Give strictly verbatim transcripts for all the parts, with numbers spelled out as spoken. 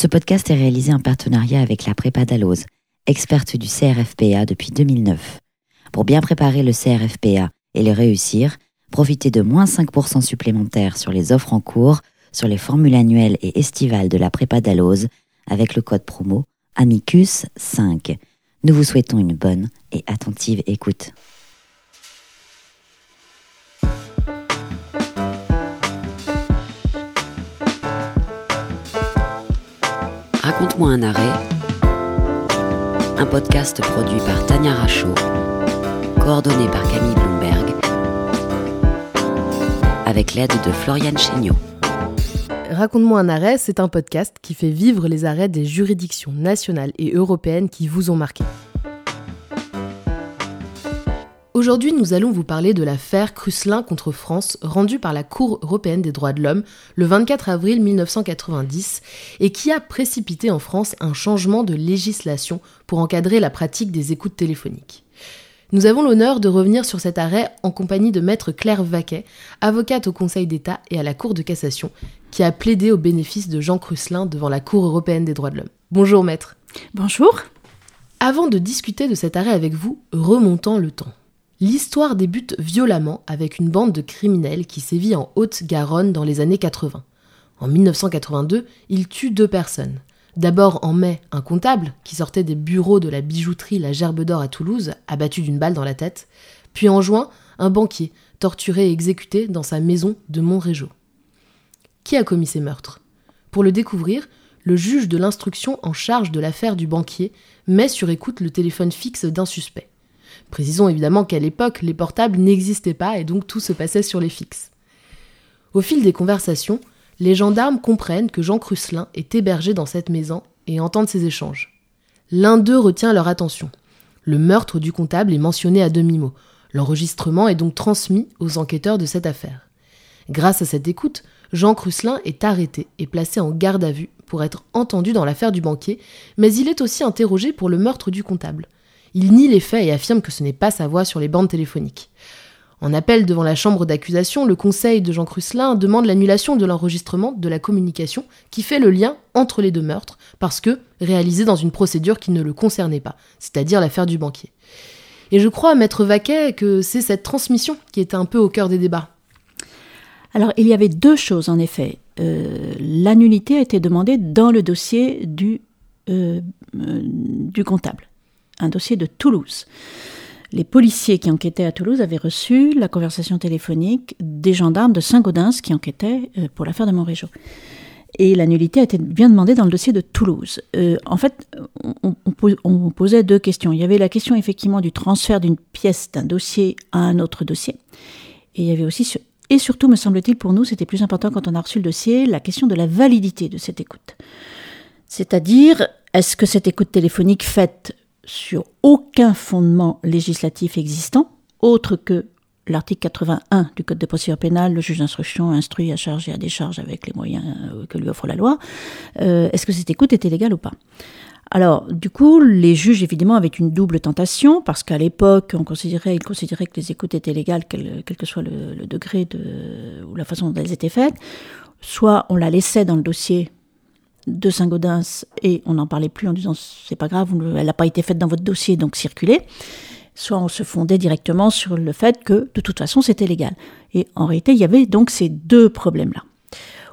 Ce podcast est réalisé en partenariat avec la Prépa Dalloz, experte du C R F P A depuis deux mille neuf. Pour bien préparer le C R F P A et le réussir, profitez de moins cinq pour cent supplémentaires sur les offres en cours, sur les formules annuelles et estivales de la Prépa Dalloz, avec le code promo amicus cinq. Nous vous souhaitons une bonne et attentive écoute. Raconte-moi un arrêt, un podcast produit par Tania Racho, coordonné par Camille Bloomberg, avec l'aide de Florian Schénio. Raconte-moi un arrêt, c'est un podcast qui fait vivre les arrêts des juridictions nationales et européennes qui vous ont marqué. Aujourd'hui, nous allons vous parler de l'affaire Cruslin contre France, rendue par la Cour européenne des droits de l'homme le vingt-quatre avril mille neuf cent quatre-vingt-dix et qui a précipité en France un changement de législation pour encadrer la pratique des écoutes téléphoniques. Nous avons l'honneur de revenir sur cet arrêt en compagnie de maître Claire Vaquet, avocate au Conseil d'État et à la Cour de cassation, qui a plaidé au bénéfice de Jean Cruslin devant la Cour européenne des droits de l'homme. Bonjour maître. Bonjour. Avant de discuter de cet arrêt avec vous, remontons le temps. L'histoire débute violemment avec une bande de criminels qui sévit en Haute-Garonne dans les années quatre-vingt. En mille neuf cent quatre-vingt-deux, ils tuent deux personnes. D'abord en mai, un comptable qui sortait des bureaux de la bijouterie La Gerbe d'Or à Toulouse, abattu d'une balle dans la tête. Puis en juin, un banquier, torturé et exécuté dans sa maison de Montrejau. Qui a commis ces meurtres ? Pour le découvrir, le juge de l'instruction en charge de l'affaire du banquier met sur écoute le téléphone fixe d'un suspect. Précisons évidemment qu'à l'époque, les portables n'existaient pas et donc tout se passait sur les fixes. Au fil des conversations, les gendarmes comprennent que Jean Cruslin est hébergé dans cette maison et entendent ces échanges. L'un d'eux retient leur attention. Le meurtre du comptable est mentionné à demi-mot. L'enregistrement est donc transmis aux enquêteurs de cette affaire. Grâce à cette écoute, Jean Cruslin est arrêté et placé en garde à vue pour être entendu dans l'affaire du banquier, mais il est aussi interrogé pour le meurtre du comptable. Il nie les faits et affirme que ce n'est pas sa voix sur les bandes téléphoniques. En appel devant la chambre d'accusation, le conseil de Jean Cruslin demande l'annulation de l'enregistrement de la communication qui fait le lien entre les deux meurtres, parce que réalisé dans une procédure qui ne le concernait pas, c'est-à-dire l'affaire du banquier. Et je crois, maître Vaquet, que c'est cette transmission qui est un peu au cœur des débats. Alors, il y avait deux choses, en effet. Euh, la nullité a été demandée dans le dossier du, euh, euh, du comptable. Un dossier de Toulouse. Les policiers qui enquêtaient à Toulouse avaient reçu la conversation téléphonique des gendarmes de Saint-Gaudens qui enquêtaient pour l'affaire de Montrejau. Et la nullité a été bien demandée dans le dossier de Toulouse. Euh, en fait, on, on, on posait deux questions. Il y avait la question effectivement du transfert d'une pièce d'un dossier à un autre dossier. Et il y avait aussi, et surtout me semble-t-il pour nous, c'était plus important quand on a reçu le dossier, la question de la validité de cette écoute. C'est-à-dire, est-ce que cette écoute téléphonique faite sur aucun fondement législatif existant, autre que l'article quatre-vingt-un du Code de procédure pénale, le juge d'instruction instruit à charge et à décharge avec les moyens que lui offre la loi, euh, est-ce que cette écoute était légale ou pas ? Alors, du coup, les juges, évidemment, avaient une double tentation, parce qu'à l'époque, on considérait, ils considéraient que les écoutes étaient légales, quel, quel que soit le, le degré de, ou la façon dont elles étaient faites. Soit on la laissait dans le dossier de Saint-Gaudens, et on n'en parlait plus en disant c'est pas grave, elle n'a pas été faite dans votre dossier, donc circulez. Soit on se fondait directement sur le fait que de toute façon c'était légal. Et en réalité, il y avait donc ces deux problèmes-là.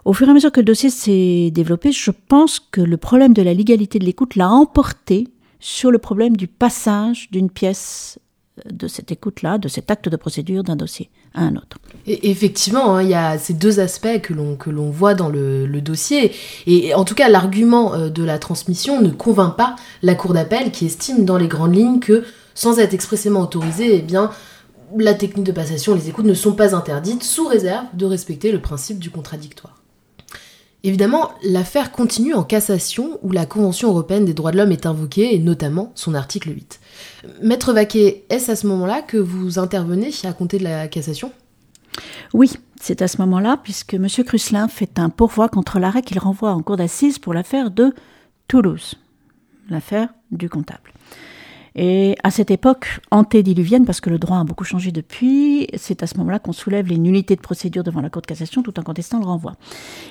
Au fur et à mesure que le dossier s'est développé, je pense que le problème de la légalité de l'écoute l'a emporté sur le problème du passage d'une pièce de cette écoute-là, de cet acte de procédure d'un dossier à un autre. Et effectivement, il hein, y a ces deux aspects que l'on, que l'on voit dans le, le dossier. Et, et en tout cas, l'argument de la transmission ne convainc pas la Cour d'appel qui estime dans les grandes lignes que, sans être expressément autorisée, eh bien, la technique de passation, les écoutes ne sont pas interdites, sous réserve de respecter le principe du contradictoire. Évidemment, l'affaire continue en cassation où la Convention européenne des droits de l'homme est invoquée, et notamment son article huit. Maître Vaquet, est-ce à ce moment-là que vous intervenez à compter de la cassation ? Oui, c'est à ce moment-là, puisque M. Cruslin fait un pourvoi contre l'arrêt qu'il renvoie en cour d'assises pour l'affaire de Toulouse, l'affaire du comptable. Et à cette époque antédiluvienne, parce que le droit a beaucoup changé depuis, c'est à ce moment-là qu'on soulève les nullités de procédure devant la Cour de cassation tout en contestant le renvoi.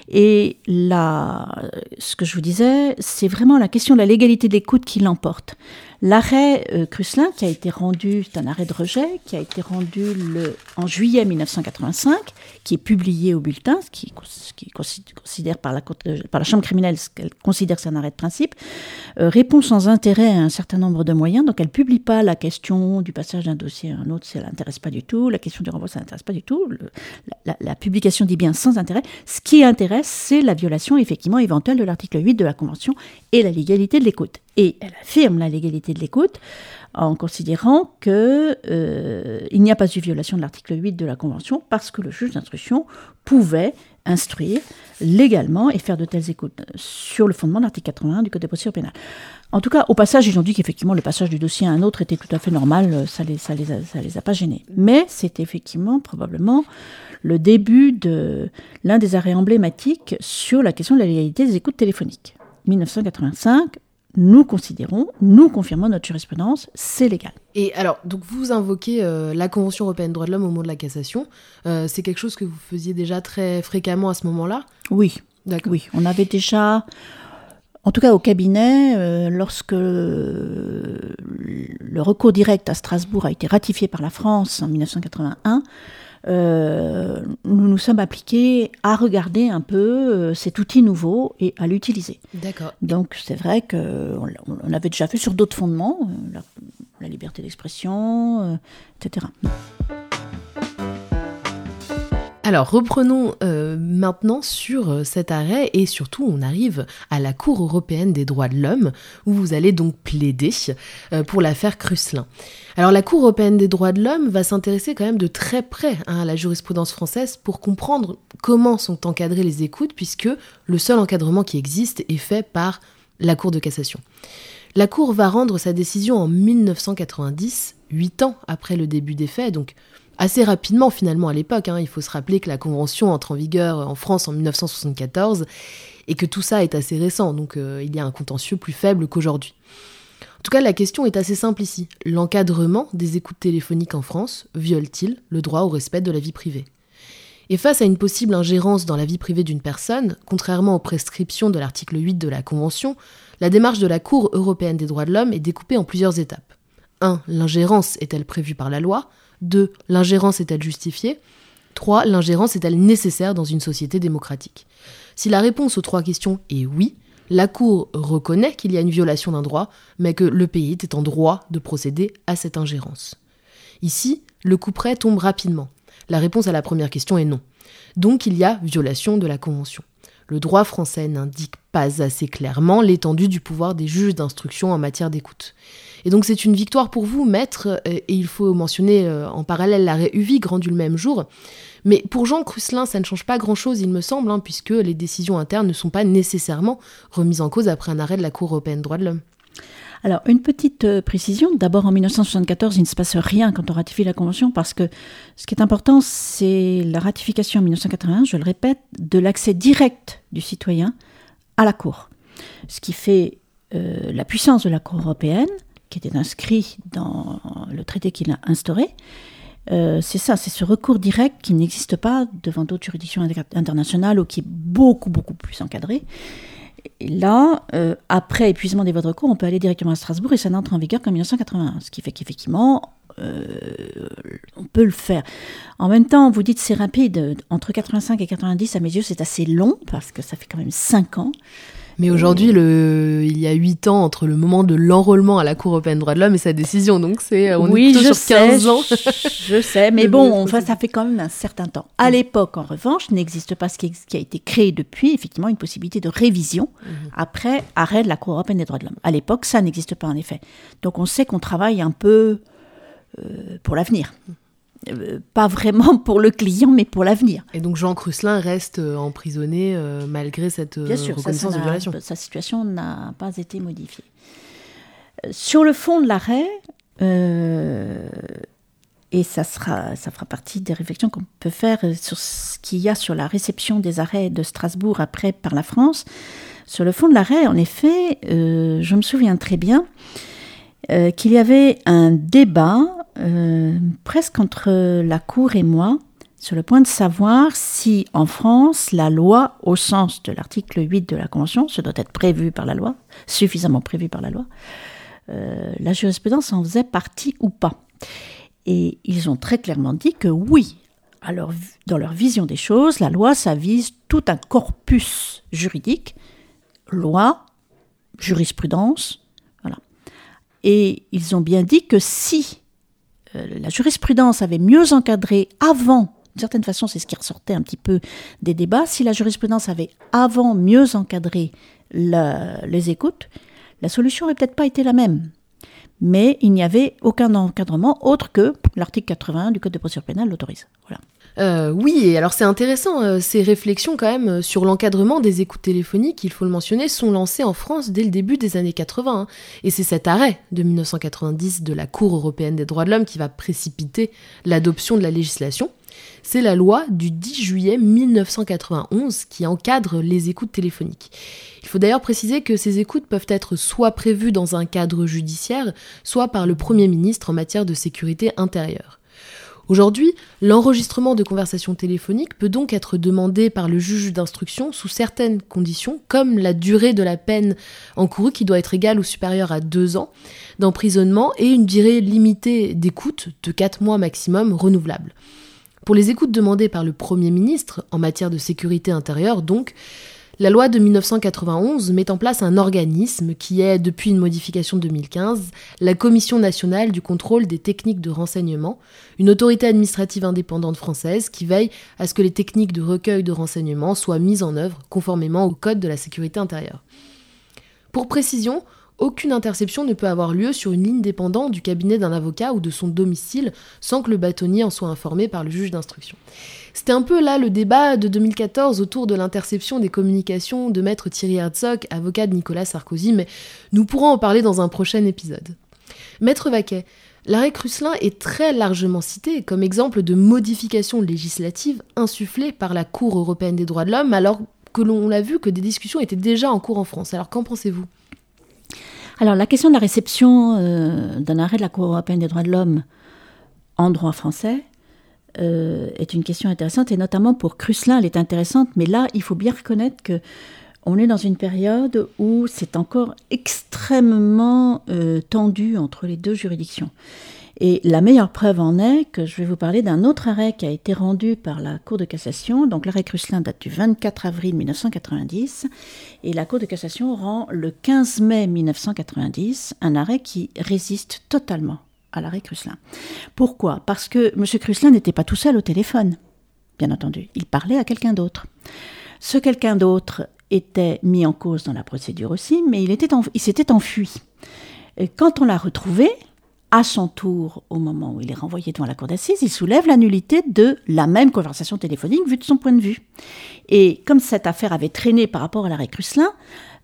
Et là, ce que je vous disais, c'est vraiment la question de la légalité de l'écoute qui l'emporte. L'arrêt euh, Cruslin, qui a été rendu, c'est un arrêt de rejet, qui a été rendu le, en juillet dix-neuf cent quatre-vingt-cinq, qui est publié au bulletin, ce qui, ce qui considère par la, par la Chambre criminelle, ce qu'elle considère que c'est un arrêt de principe, euh, répond sans intérêt à un certain nombre de moyens. Donc elle ne publie pas la question du passage d'un dossier à un autre, ça ne l'intéresse pas du tout, la question du renvoi, ça ne l'intéresse pas du tout. Le, la, la publication dit bien sans intérêt. Ce qui intéresse, c'est la violation effectivement éventuelle de l'article huit de la Convention et la légalité de l'écoute. Et elle affirme la légalité de l'écoute en considérant qu'il euh, n'y a pas eu violation de l'article huit de la Convention parce que le juge d'instruction pouvait instruire légalement et faire de telles écoutes sur le fondement de l'article quatre-vingt-un du Code de procédure pénale. En tout cas, au passage, ils ont dit qu'effectivement, le passage du dossier à un autre était tout à fait normal, ça les, ça les, a, ça les a pas gênés. Mais c'est effectivement, probablement, le début de l'un des arrêts emblématiques sur la question de la légalité des écoutes téléphoniques. dix-neuf cent quatre-vingt-cinq, nous considérons, nous confirmons notre jurisprudence, c'est légal. Et alors, donc vous invoquez euh, la Convention européenne des droits de l'homme au moment de la cassation. Euh, c'est quelque chose que vous faisiez déjà très fréquemment à ce moment-là ? Oui. D'accord. Oui, on avait déjà... En tout cas, au cabinet, euh, lorsque le recours direct à Strasbourg a été ratifié par la France en dix-neuf cent quatre-vingt-un, euh, nous nous sommes appliqués à regarder un peu cet outil nouveau et à l'utiliser. D'accord. Donc, c'est vrai qu'on on avait déjà fait sur d'autres fondements, la, la liberté d'expression, euh, et cetera. Alors, reprenons euh, maintenant sur euh, cet arrêt et surtout, on arrive à la Cour européenne des droits de l'homme où vous allez donc plaider euh, pour l'affaire Cruslin. Alors, la Cour européenne des droits de l'homme va s'intéresser quand même de très près hein, à la jurisprudence française pour comprendre comment sont encadrées les écoutes puisque le seul encadrement qui existe est fait par la Cour de cassation. La Cour va rendre sa décision en dix-neuf cent quatre-vingt-dix, huit ans après le début des faits, donc... Assez rapidement, finalement, à l'époque, hein, il faut se rappeler que la Convention entre en vigueur en France en dix-neuf cent soixante-quatorze et que tout ça est assez récent, donc euh, il y a un contentieux plus faible qu'aujourd'hui. En tout cas, la question est assez simple ici. L'encadrement des écoutes téléphoniques en France viole-t-il le droit au respect de la vie privée ? Et face à une possible ingérence dans la vie privée d'une personne, contrairement aux prescriptions de l'article huit de la Convention, la démarche de la Cour européenne des droits de l'homme est découpée en plusieurs étapes. un. L'ingérence est-elle prévue par la loi ? deux. L'ingérence est-elle justifiée ? trois. L'ingérence est-elle nécessaire dans une société démocratique ? Si la réponse aux trois questions est oui, la Cour reconnaît qu'il y a une violation d'un droit, mais que le pays est en droit de procéder à cette ingérence. Ici, le couperet tombe rapidement. La réponse à la première question est non. Donc il y a violation de la Convention. Le droit français n'indique pas assez clairement l'étendue du pouvoir des juges d'instruction en matière d'écoute. Et donc c'est une victoire pour vous, maître, et il faut mentionner en parallèle l'arrêt U V I C rendu le même jour. Mais pour Jean Cruslin, ça ne change pas grand-chose, il me semble, hein, puisque les décisions internes ne sont pas nécessairement remises en cause après un arrêt de la Cour européenne des droits de l'homme. Alors, une petite précision. D'abord, en dix-neuf cent soixante-quatorze, il ne se passe rien quand on ratifie la Convention, parce que ce qui est important, c'est la ratification en dix-neuf cent quatre-vingt-un, je le répète, de l'accès direct du citoyen à la Cour. Ce qui fait euh, la puissance de la Cour européenne, qui était inscrit dans le traité qu'il a instauré. Euh, c'est ça, c'est ce recours direct qui n'existe pas devant d'autres juridictions internationales ou qui est beaucoup, beaucoup plus encadré. Et là, euh, après épuisement des voies de recours, on peut aller directement à Strasbourg et ça n'entre en vigueur qu'en dix-neuf cent quatre-vingt-un, ce qui fait qu'effectivement, euh, on peut le faire. En même temps, vous dites c'est rapide, entre quatre-vingt-cinq et quatre-vingt-dix, à mes yeux, c'est assez long, parce que ça fait quand même cinq ans. Mais aujourd'hui, le... il y a huit ans entre le moment de l'enrôlement à la Cour européenne des droits de l'homme et sa décision, donc c'est on oui, est plutôt sur quinze ans. Je sais, mais bon, bon enfin, ça fait quand même un certain temps. À mmh. l'époque, en revanche, n'existe pas ce qui a été créé depuis, effectivement, une possibilité de révision mmh. après arrêt de la Cour européenne des droits de l'homme. À l'époque, ça n'existe pas en effet. Donc on sait qu'on travaille un peu euh, pour l'avenir. Euh, pas vraiment pour le client, mais pour l'avenir. Et donc Jean Cruslin reste euh, emprisonné euh, malgré cette euh, Bien sûr, reconnaissance ça, ça de violation. Sa situation n'a pas été modifiée. Euh, sur le fond de l'arrêt, euh, et ça, sera, ça fera partie des réflexions qu'on peut faire sur ce qu'il y a sur la réception des arrêts de Strasbourg après par la France, sur le fond de l'arrêt, en effet, euh, je me souviens très bien euh, qu'il y avait un débat euh, presque entre la Cour et moi sur le point de savoir si, en France, la loi, au sens de l'article huit de la Convention, ce doit être prévu par la loi, suffisamment prévu par la loi, euh, la jurisprudence en faisait partie ou pas. Et ils ont très clairement dit que oui, alors, dans leur vision des choses, la loi, ça vise tout un corpus juridique, loi, jurisprudence, voilà. Et ils ont bien dit que si euh, la jurisprudence avait mieux encadré avant, d'une certaine façon, c'est ce qui ressortait un petit peu des débats, si la jurisprudence avait avant mieux encadré la, les écoutes, la solution n'aurait peut-être pas été la même. Mais il n'y avait aucun encadrement autre que l'article quatre-vingt-un du Code de procédure pénale l'autorise. Voilà. Euh, oui, et alors c'est intéressant, euh, ces réflexions quand même euh, sur l'encadrement des écoutes téléphoniques, il faut le mentionner, sont lancées en France dès le début des années quatre-vingt. Hein. Et c'est cet arrêt de dix-neuf cent quatre-vingt-dix de la Cour européenne des droits de l'homme qui va précipiter l'adoption de la législation. C'est la loi du dix juillet mille neuf cent quatre-vingt-onze qui encadre les écoutes téléphoniques. Il faut d'ailleurs préciser que ces écoutes peuvent être soit prévues dans un cadre judiciaire, soit par le Premier ministre en matière de sécurité intérieure. Aujourd'hui, l'enregistrement de conversations téléphoniques peut donc être demandé par le juge d'instruction sous certaines conditions, comme la durée de la peine encourue qui doit être égale ou supérieure à deux ans d'emprisonnement et une durée limitée d'écoute de quatre mois maximum renouvelable. Pour les écoutes demandées par le Premier ministre, en matière de sécurité intérieure donc, la loi de dix-neuf cent quatre-vingt-onze met en place un organisme qui est, depuis une modification deux mille quinze, la Commission nationale du contrôle des techniques de renseignement, une autorité administrative indépendante française qui veille à ce que les techniques de recueil de renseignements soient mises en œuvre conformément au Code de la sécurité intérieure. Pour précision, aucune interception ne peut avoir lieu sur une ligne dépendant du cabinet d'un avocat ou de son domicile sans que le bâtonnier en soit informé par le juge d'instruction. C'était un peu là le débat de deux mille quatorze autour de l'interception des communications de maître Thierry Herzog, avocat de Nicolas Sarkozy, mais nous pourrons en parler dans un prochain épisode. Maître Vaquet, l'arrêt Cruslin est très largement cité comme exemple de modification législative insufflée par la Cour européenne des droits de l'homme alors que l'on l'a vu que des discussions étaient déjà en cours en France. Alors qu'en pensez-vous ? Alors, la question de la réception euh, d'un arrêt de la Cour européenne des droits de l'homme en droit français euh, est une question intéressante, et notamment pour Cruslin, elle est intéressante, mais là, il faut bien reconnaître qu'on est dans une période où c'est encore extrêmement euh, tendu entre les deux juridictions. Et la meilleure preuve en est que je vais vous parler d'un autre arrêt qui a été rendu par la Cour de cassation. Donc l'arrêt Cruslin date du vingt-quatre avril mille neuf cent quatre-vingt-dix et la Cour de cassation rend le quinze mai mille neuf cent quatre-vingt-dix un arrêt qui résiste totalement à l'arrêt Cruslin. Pourquoi ? Parce que M. Cruslin n'était pas tout seul au téléphone, bien entendu. Il parlait à quelqu'un d'autre. Ce quelqu'un d'autre était mis en cause dans la procédure aussi, mais il, était en, il s'était enfui. Et quand on l'a retrouvé, à son tour, au moment où il est renvoyé devant la cour d'assises, il soulève la nullité de la même conversation téléphonique vue de son point de vue. Et comme cette affaire avait traîné par rapport à l'arrêt Cruslin,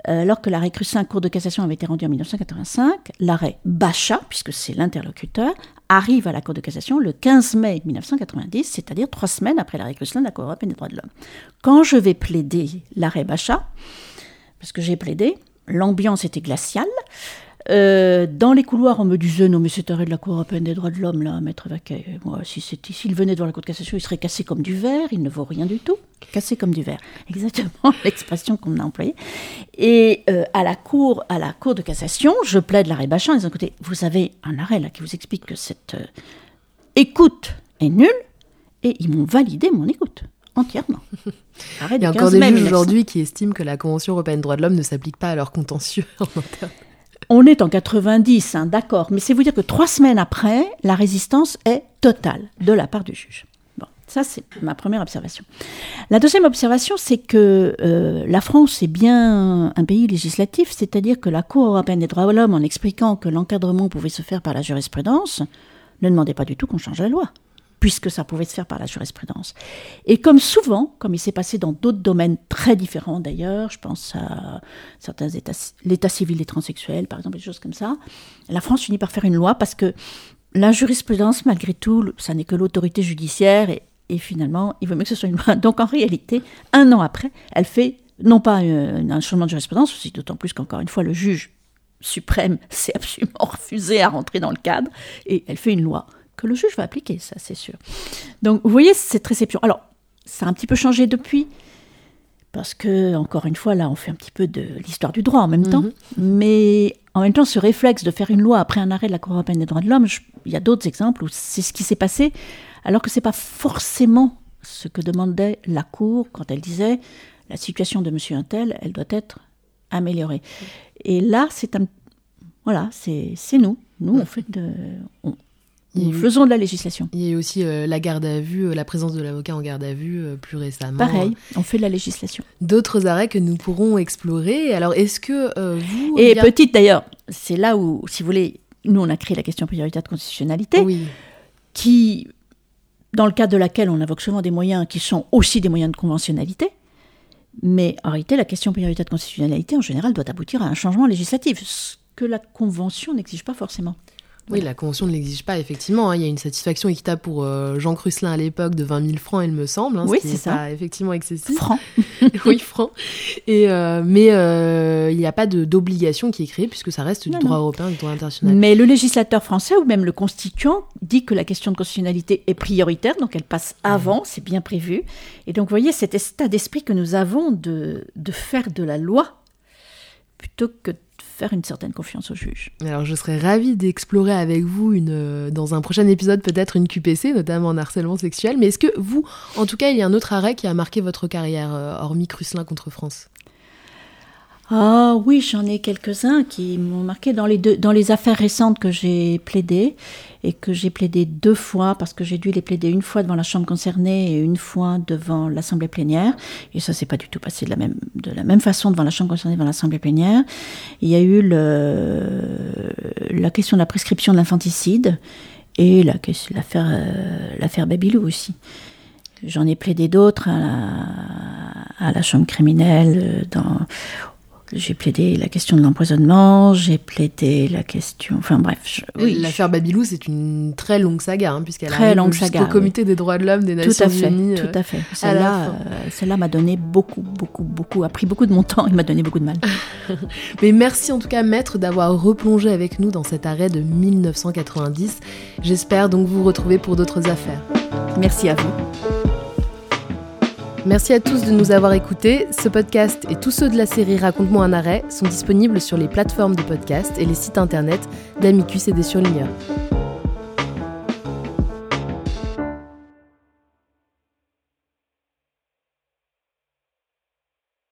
euh, alors que l'arrêt Cruslin, Cour de cassation, avait été rendu en mille neuf cent quatre-vingt-cinq, l'arrêt Bacha, puisque c'est l'interlocuteur, arrive à la Cour de cassation le quinze mai mille neuf cent quatre-vingt-dix, c'est-à-dire trois semaines après l'arrêt Cruslin de la Cour européenne des droits de l'homme. Quand je vais plaider l'arrêt Bacha, parce que j'ai plaidé, l'ambiance était glaciale. Euh, dans les couloirs, on me disait « Non, mais cet arrêt de la Cour européenne des droits de l'homme, là, maître Vaquet, moi, si c'était, s'il venait devant la Cour de cassation, il serait cassé comme du verre, il ne vaut rien du tout. » Cassé comme du verre, exactement l'expression qu'on a employée. Et euh, à, la cour, à la Cour de cassation, je plaide l'arrêt Bachin en disant « Écoutez, vous avez un arrêt là qui vous explique que cette euh, écoute est nulle, et ils m'ont validé mon écoute. » Entièrement. Arrêt de Il y a encore des juges aujourd'hui qui estiment que la Convention européenne des droits de l'homme ne s'applique pas à leur contentieux en interne. On est en quatre-vingt-dix, hein, d'accord, mais c'est vous dire que trois semaines après, la résistance est totale de la part du juge. Bon, ça c'est ma première observation. La deuxième observation, c'est que euh, la France est bien un pays législatif, c'est-à-dire que la Cour européenne des droits de l'homme, en expliquant que l'encadrement pouvait se faire par la jurisprudence, ne demandait pas du tout qu'on change la loi, puisque ça pouvait se faire par la jurisprudence. Et comme souvent, comme il s'est passé dans d'autres domaines très différents d'ailleurs, je pense à certains états, l'état civil des transsexuels, par exemple, des choses comme ça, la France finit par faire une loi parce que la jurisprudence, malgré tout, ça n'est que l'autorité judiciaire et, et finalement, il vaut mieux que ce soit une loi. Donc en réalité, un an après, elle fait non pas une, un changement de jurisprudence, aussi, d'autant plus qu'encore une fois, le juge suprême s'est absolument refusée à rentrer dans le cadre, et elle fait une loi que le juge va appliquer, ça c'est sûr. Donc vous voyez cette réception. Alors, ça a un petit peu changé depuis, parce que, encore une fois, là on fait un petit peu de l'histoire du droit en même temps, mmh. mais en même temps ce réflexe de faire une loi après un arrêt de la Cour européenne des droits de l'homme, je, il y a d'autres exemples où c'est ce qui s'est passé, alors que ce n'est pas forcément ce que demandait la Cour quand elle disait « la situation de monsieur Untel, elle doit être améliorée ». Et là, c'est un... Voilà, c'est, c'est nous. Nous, on fait de... On... Nous faisons de la législation. Il y a aussi euh, la garde à vue, euh, la présence de l'avocat en garde à vue euh, plus récemment. Pareil, on fait de la législation. D'autres arrêts que nous pourrons explorer. Alors, est-ce que euh, vous... Et bien... petite d'ailleurs, c'est là où, si vous voulez, nous on a créé la question prioritaire de constitutionnalité, oui. qui, dans le cadre de laquelle on invoque souvent des moyens qui sont aussi des moyens de conventionnalité, mais en réalité, la question prioritaire de constitutionnalité, en général, doit aboutir à un changement législatif, ce que la Convention n'exige pas forcément. Oui, la Convention ne l'exige pas, effectivement. Hein. Il y a une satisfaction équitable pour euh, Jean Cruslin à l'époque de vingt mille francs, il me semble. Hein, oui, ce qui c'est ça. Pas effectivement excessif. Francs. oui, francs. Et, euh, mais euh, il n'y a pas de, d'obligation qui est créée, puisque ça reste non, du droit non. européen, du droit international. Mais le législateur français, ou même le constituant, dit que la question de constitutionnalité est prioritaire, donc elle passe avant, ouais. c'est bien prévu. Et donc, vous voyez, cet état d'esprit que nous avons de, de faire de la loi, plutôt que de faire une certaine confiance au juge. Alors, je serais ravie d'explorer avec vous, une, euh, dans un prochain épisode, peut-être une Q P C, notamment en harcèlement sexuel. Mais est-ce que vous, en tout cas, il y a un autre arrêt qui a marqué votre carrière, euh, hormis Cruslin contre France ? Ah oui, j'en ai quelques-uns qui m'ont marqué dans les, deux, dans les affaires récentes que j'ai plaidées, et que j'ai plaidées deux fois, parce que j'ai dû les plaider une fois devant la chambre concernée et une fois devant l'assemblée plénière. Et ça, c'est pas du tout passé de la même, de la même façon devant la chambre concernée, devant l'assemblée plénière. Il y a eu le, la question de la prescription de l'infanticide et la, l'affaire, euh, l'affaire Babylou aussi. J'en ai plaidé d'autres à la, à la chambre criminelle, dans... J'ai plaidé la question de l'empoisonnement, j'ai plaidé la question... Enfin bref, je... oui. L'affaire Babylou, c'est une très longue saga, hein, puisqu'elle très arrive jusqu'au saga, Comité oui. des droits de l'homme des Nations Unies. Tout à fait, tout à fait. Celle-là, euh, celle-là m'a donné beaucoup, beaucoup, beaucoup, a pris beaucoup de mon temps et m'a donné beaucoup de mal. Mais merci en tout cas, Maître, d'avoir replongé avec nous dans cet arrêt de mille neuf cent quatre-vingt-dix. J'espère donc vous retrouver pour d'autres affaires. Merci à vous. Merci à tous de nous avoir écoutés. Ce podcast et tous ceux de la série Raconte-moi un arrêt sont disponibles sur les plateformes de podcast et les sites internet d'Amicus et des Surligneurs.